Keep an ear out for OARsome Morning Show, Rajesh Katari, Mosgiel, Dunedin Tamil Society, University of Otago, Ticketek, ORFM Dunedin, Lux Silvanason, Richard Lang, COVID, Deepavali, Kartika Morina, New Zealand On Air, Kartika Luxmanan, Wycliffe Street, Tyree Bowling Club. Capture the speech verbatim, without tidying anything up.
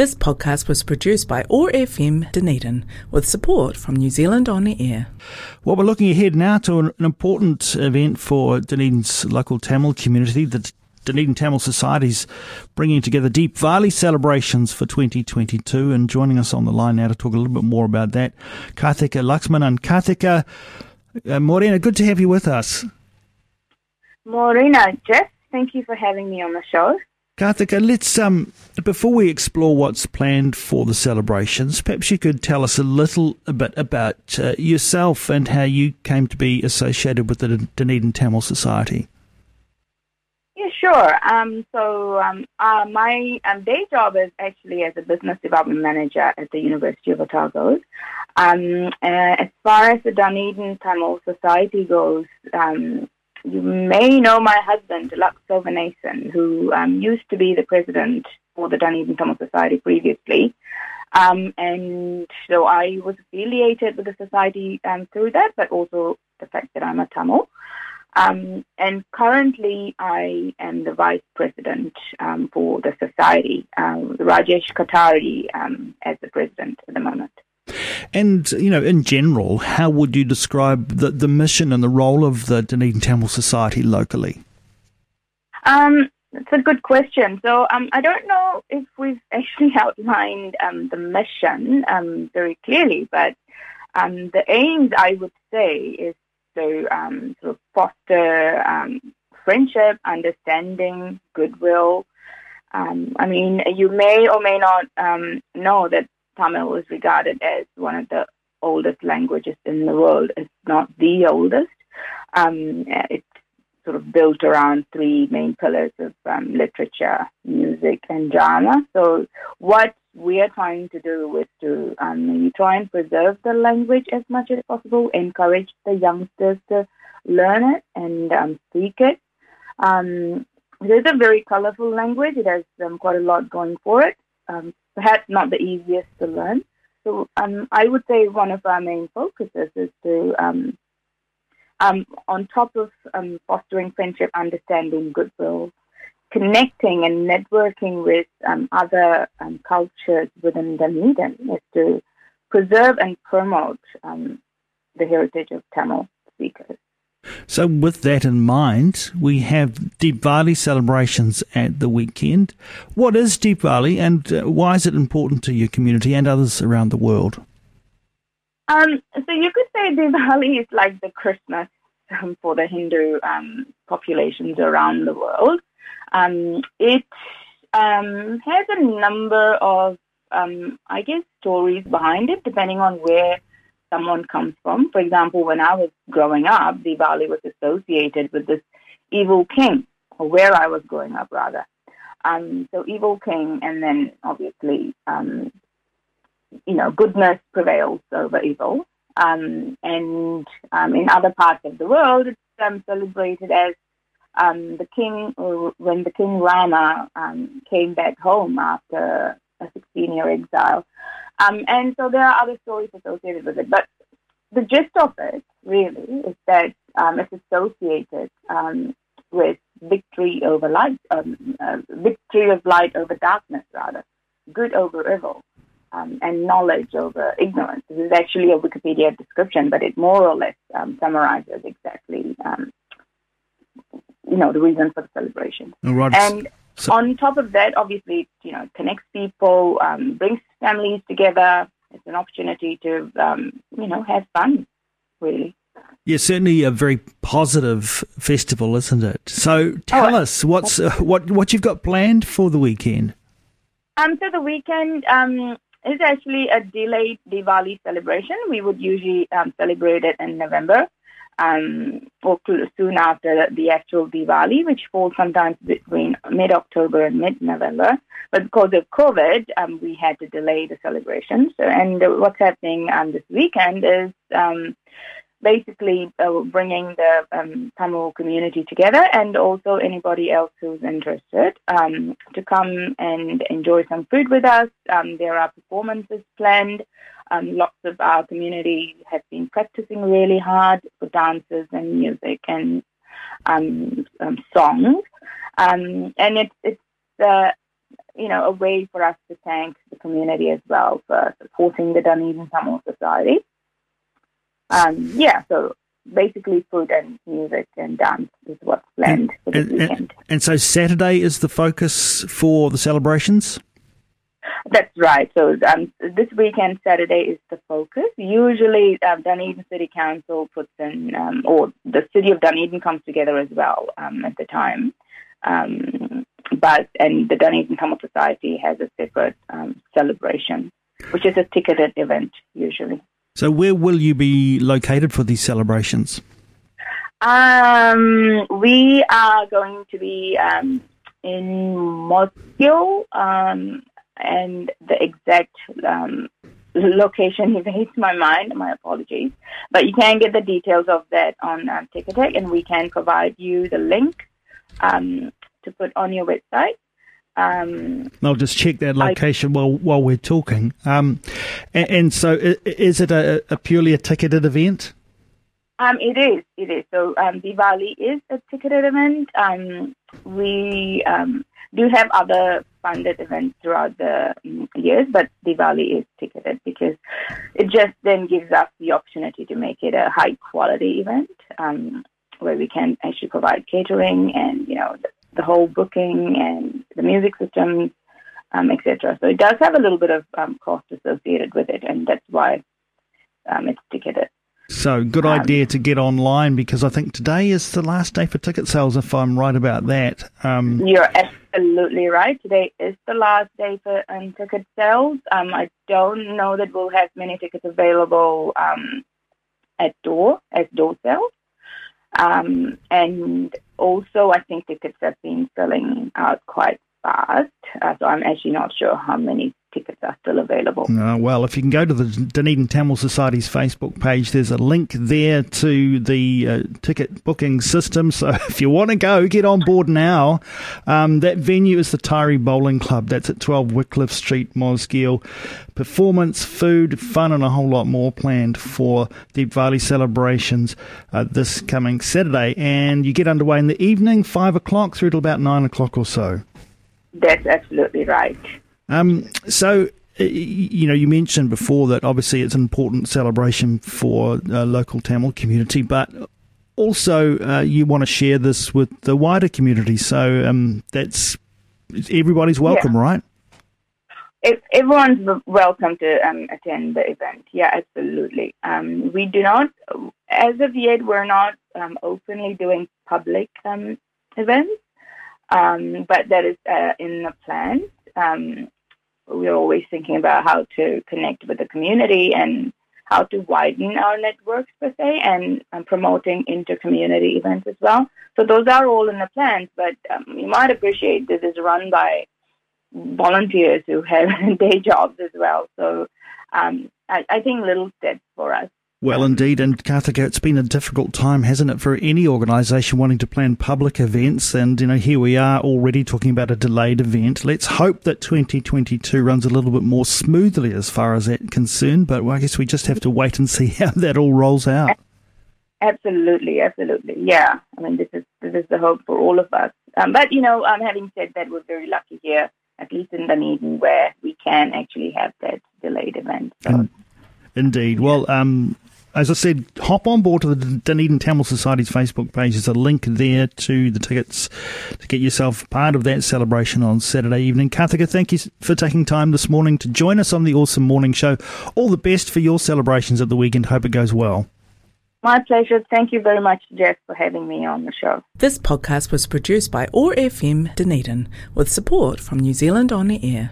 This podcast was produced by O R F M Dunedin with support from New Zealand On Air. Well, we're looking ahead now to an important event for Dunedin's local Tamil community. The Dunedin Tamil Society is bringing together Deepavali celebrations for twenty twenty-two, and joining us on the line now to talk a little bit more about that, Kartika Luxmanan. Kartika Morina, good to have you with us. Morina, Jeff, thank you for having me on the show. Kartika, let's um before we explore what's planned for the celebrations, perhaps you could tell us a little bit about uh, yourself and how you came to be associated with the Dunedin Tamil Society. Yeah, sure. Um, so um, uh, my um, day job is actually as a business development manager at the University of Otago. Um, as far as the Dunedin Tamil Society goes, um. You may know my husband, Lux Silvanason, who um, used to be the president for the Dunedin Tamil Society previously. Um, and so I was affiliated with the society um, through that, but also the fact that I'm a Tamil. Um, and currently I am the vice president um, for the society, um, Rajesh Katari um, as the president at the moment. And, you know, in general, how would you describe the, the mission and the role of the Dunedin Tamil Society locally? Um, that's a good question. So um, I don't know if we've actually outlined um, the mission um, very clearly, but um, the aims, I would say, is to um, sort of foster um, friendship, understanding, goodwill. Um, I mean, you may or may not um, know that Tamil is regarded as one of the oldest languages in the world. It's not the oldest. Um, it's sort of built around three main pillars of um, literature, music, and drama. So what we are trying to do is to um, try and preserve the language as much as possible, encourage the youngsters to learn it and um, speak it. Um, it is a very colourful language. It has um, quite a lot going for it. Um, perhaps not the easiest to learn. So um, I would say one of our main focuses is to, um, um, on top of um, fostering friendship, understanding, goodwill, connecting and networking with um, other um, cultures within Dunedin, is to preserve and promote um, the heritage of Tamil speakers. So with that in mind, we have Deepavali celebrations at the weekend. What is Deepavali, and why is it important to your community and others around the world? Um, so you could say Deepavali is like the Christmas um, for the Hindu um, populations around the world. Um, it um, has a number of, um, I guess, stories behind it, depending on where someone comes from. For example, when I was growing up, Deepavali was associated with this evil king, or where I was growing up, rather. Um, so evil king, and then obviously, um, you know, goodness prevails over evil. Um, and um, in other parts of the world, it's um, celebrated as um, the king, or when the King Rama um, came back home after a sixteen-year exile. Um, and so there are other stories associated with it. But the gist of it, really, is that um, it's associated um, with victory over light, um, uh, victory of light over darkness, rather, good over evil, um, and knowledge over ignorance. This is actually a Wikipedia description, but it more or less um, summarizes exactly, um, you know, the reason for the celebration. Right. And so, on top of that, obviously, you know, it connects people, um, brings families together. It's an opportunity to, um, you know, have fun, really. Yeah, certainly a very positive festival, isn't it? So tell oh, us what's uh, what what you've got planned for the weekend. Um, so the weekend um, is actually a delayed Deepavali celebration. We would usually um, celebrate it in November. Um, or soon after the actual Deepavali, which falls sometimes between mid-October and mid-November. But because of COVID, um, we had to delay the celebration. So, and what's happening um, this weekend is um, basically uh, bringing the um, Tamil community together, and also anybody else who's interested um, to come and enjoy some food with us. Um, there are performances planned. Um, lots of our community have been practicing really hard for dances and music and um, um, songs. Um, and it's, it's uh, you know, a way for us to thank the community as well for supporting the Dunedin Tamil Society. Um, yeah, so basically food and music and dance is what's planned and, for the and, weekend. And, and so Saturday is the focus for the celebrations? That's right. So um, this weekend, Saturday, is the focus. Usually uh, Dunedin City Council puts in, um, or the City of Dunedin comes together as well um, at the time. Um, but and the Dunedin Tamil Society has a separate um, celebration, which is a ticketed event usually. So where will you be located for these celebrations? Um, we are going to be um, in Moscow, um, and the exact um, location evades my mind. My apologies. But you can get the details of that on uh, Ticketek, and we can provide you the link um, to put on your website. Um, I'll just check that location I, while while we're talking. Um, and, and so, is it a, a purely a ticketed event? Um, it is. It is. So um, Deepavali is a ticketed event. Um, we um, do have other funded events throughout the years, but Deepavali is ticketed because it just then gives us the opportunity to make it a high quality event um, where we can actually provide catering and you know. The, the whole booking and the music systems, um, et cetera. So it does have a little bit of um, cost associated with it, and that's why um, it's ticketed. So good um, idea to get online because I think today is the last day for ticket sales, if I'm right about that. Um, you're absolutely right. Today is the last day for um, ticket sales. Um, I don't know that we'll have many tickets available um, at door, as door sales. Um, and also, I think tickets have been selling out quite fast, uh, so I'm actually not sure how many tickets are still available. Oh, well, if you can go to the Dunedin Tamil Society's Facebook page, there's a link there to the uh, ticket booking system, so if you want to go, get on board now. Um, that venue is the Tyree Bowling Club. That's at twelve Wycliffe Street, Mosgiel. Performance, food, fun and a whole lot more planned for Deepavali celebrations uh, this coming Saturday. And you get underway in the evening, five o'clock through to about nine o'clock or so. That's absolutely right. Um, so, you know, you mentioned before that obviously it's an important celebration for the local Tamil community, but also uh, you want to share this with the wider community. So um, that's everybody's welcome, yeah. Right? If everyone's welcome to um, attend the event. Yeah, absolutely. Um, we do not, as of yet, we're not um, openly doing public um, events, um, but that is uh, in the plan. Um, we're always thinking about how to connect with the community and how to widen our networks, per se, and um, promoting inter-community events as well. So those are all in the plans, but um, you might appreciate this is run by volunteers who have day jobs as well. So um, I, I think little steps for us. Well, indeed. And Kartika, it's been a difficult time, hasn't it, for any organisation wanting to plan public events. And, you know, here we are already talking about a delayed event. Let's hope that twenty twenty-two runs a little bit more smoothly as far as that's concerned. But well, I guess we just have to wait and see how that all rolls out. Absolutely. Absolutely. Yeah. I mean, this is this is the hope for all of us. Um, but, you know, um, having said that, we're very lucky here, at least in Dunedin, where we can actually have that delayed event. So. Um, indeed. Well, um, as I said, hop on board to the Dunedin Tamil Society's Facebook page. There's a link there to the tickets to get yourself part of that celebration on Saturday evening. Kartika, thank you for taking time this morning to join us on the Awesome Morning Show. All the best for your celebrations at the weekend. Hope it goes well. My pleasure. Thank you very much, Jeff, for having me on the show. This podcast was produced by O R F M Dunedin with support from New Zealand On Air.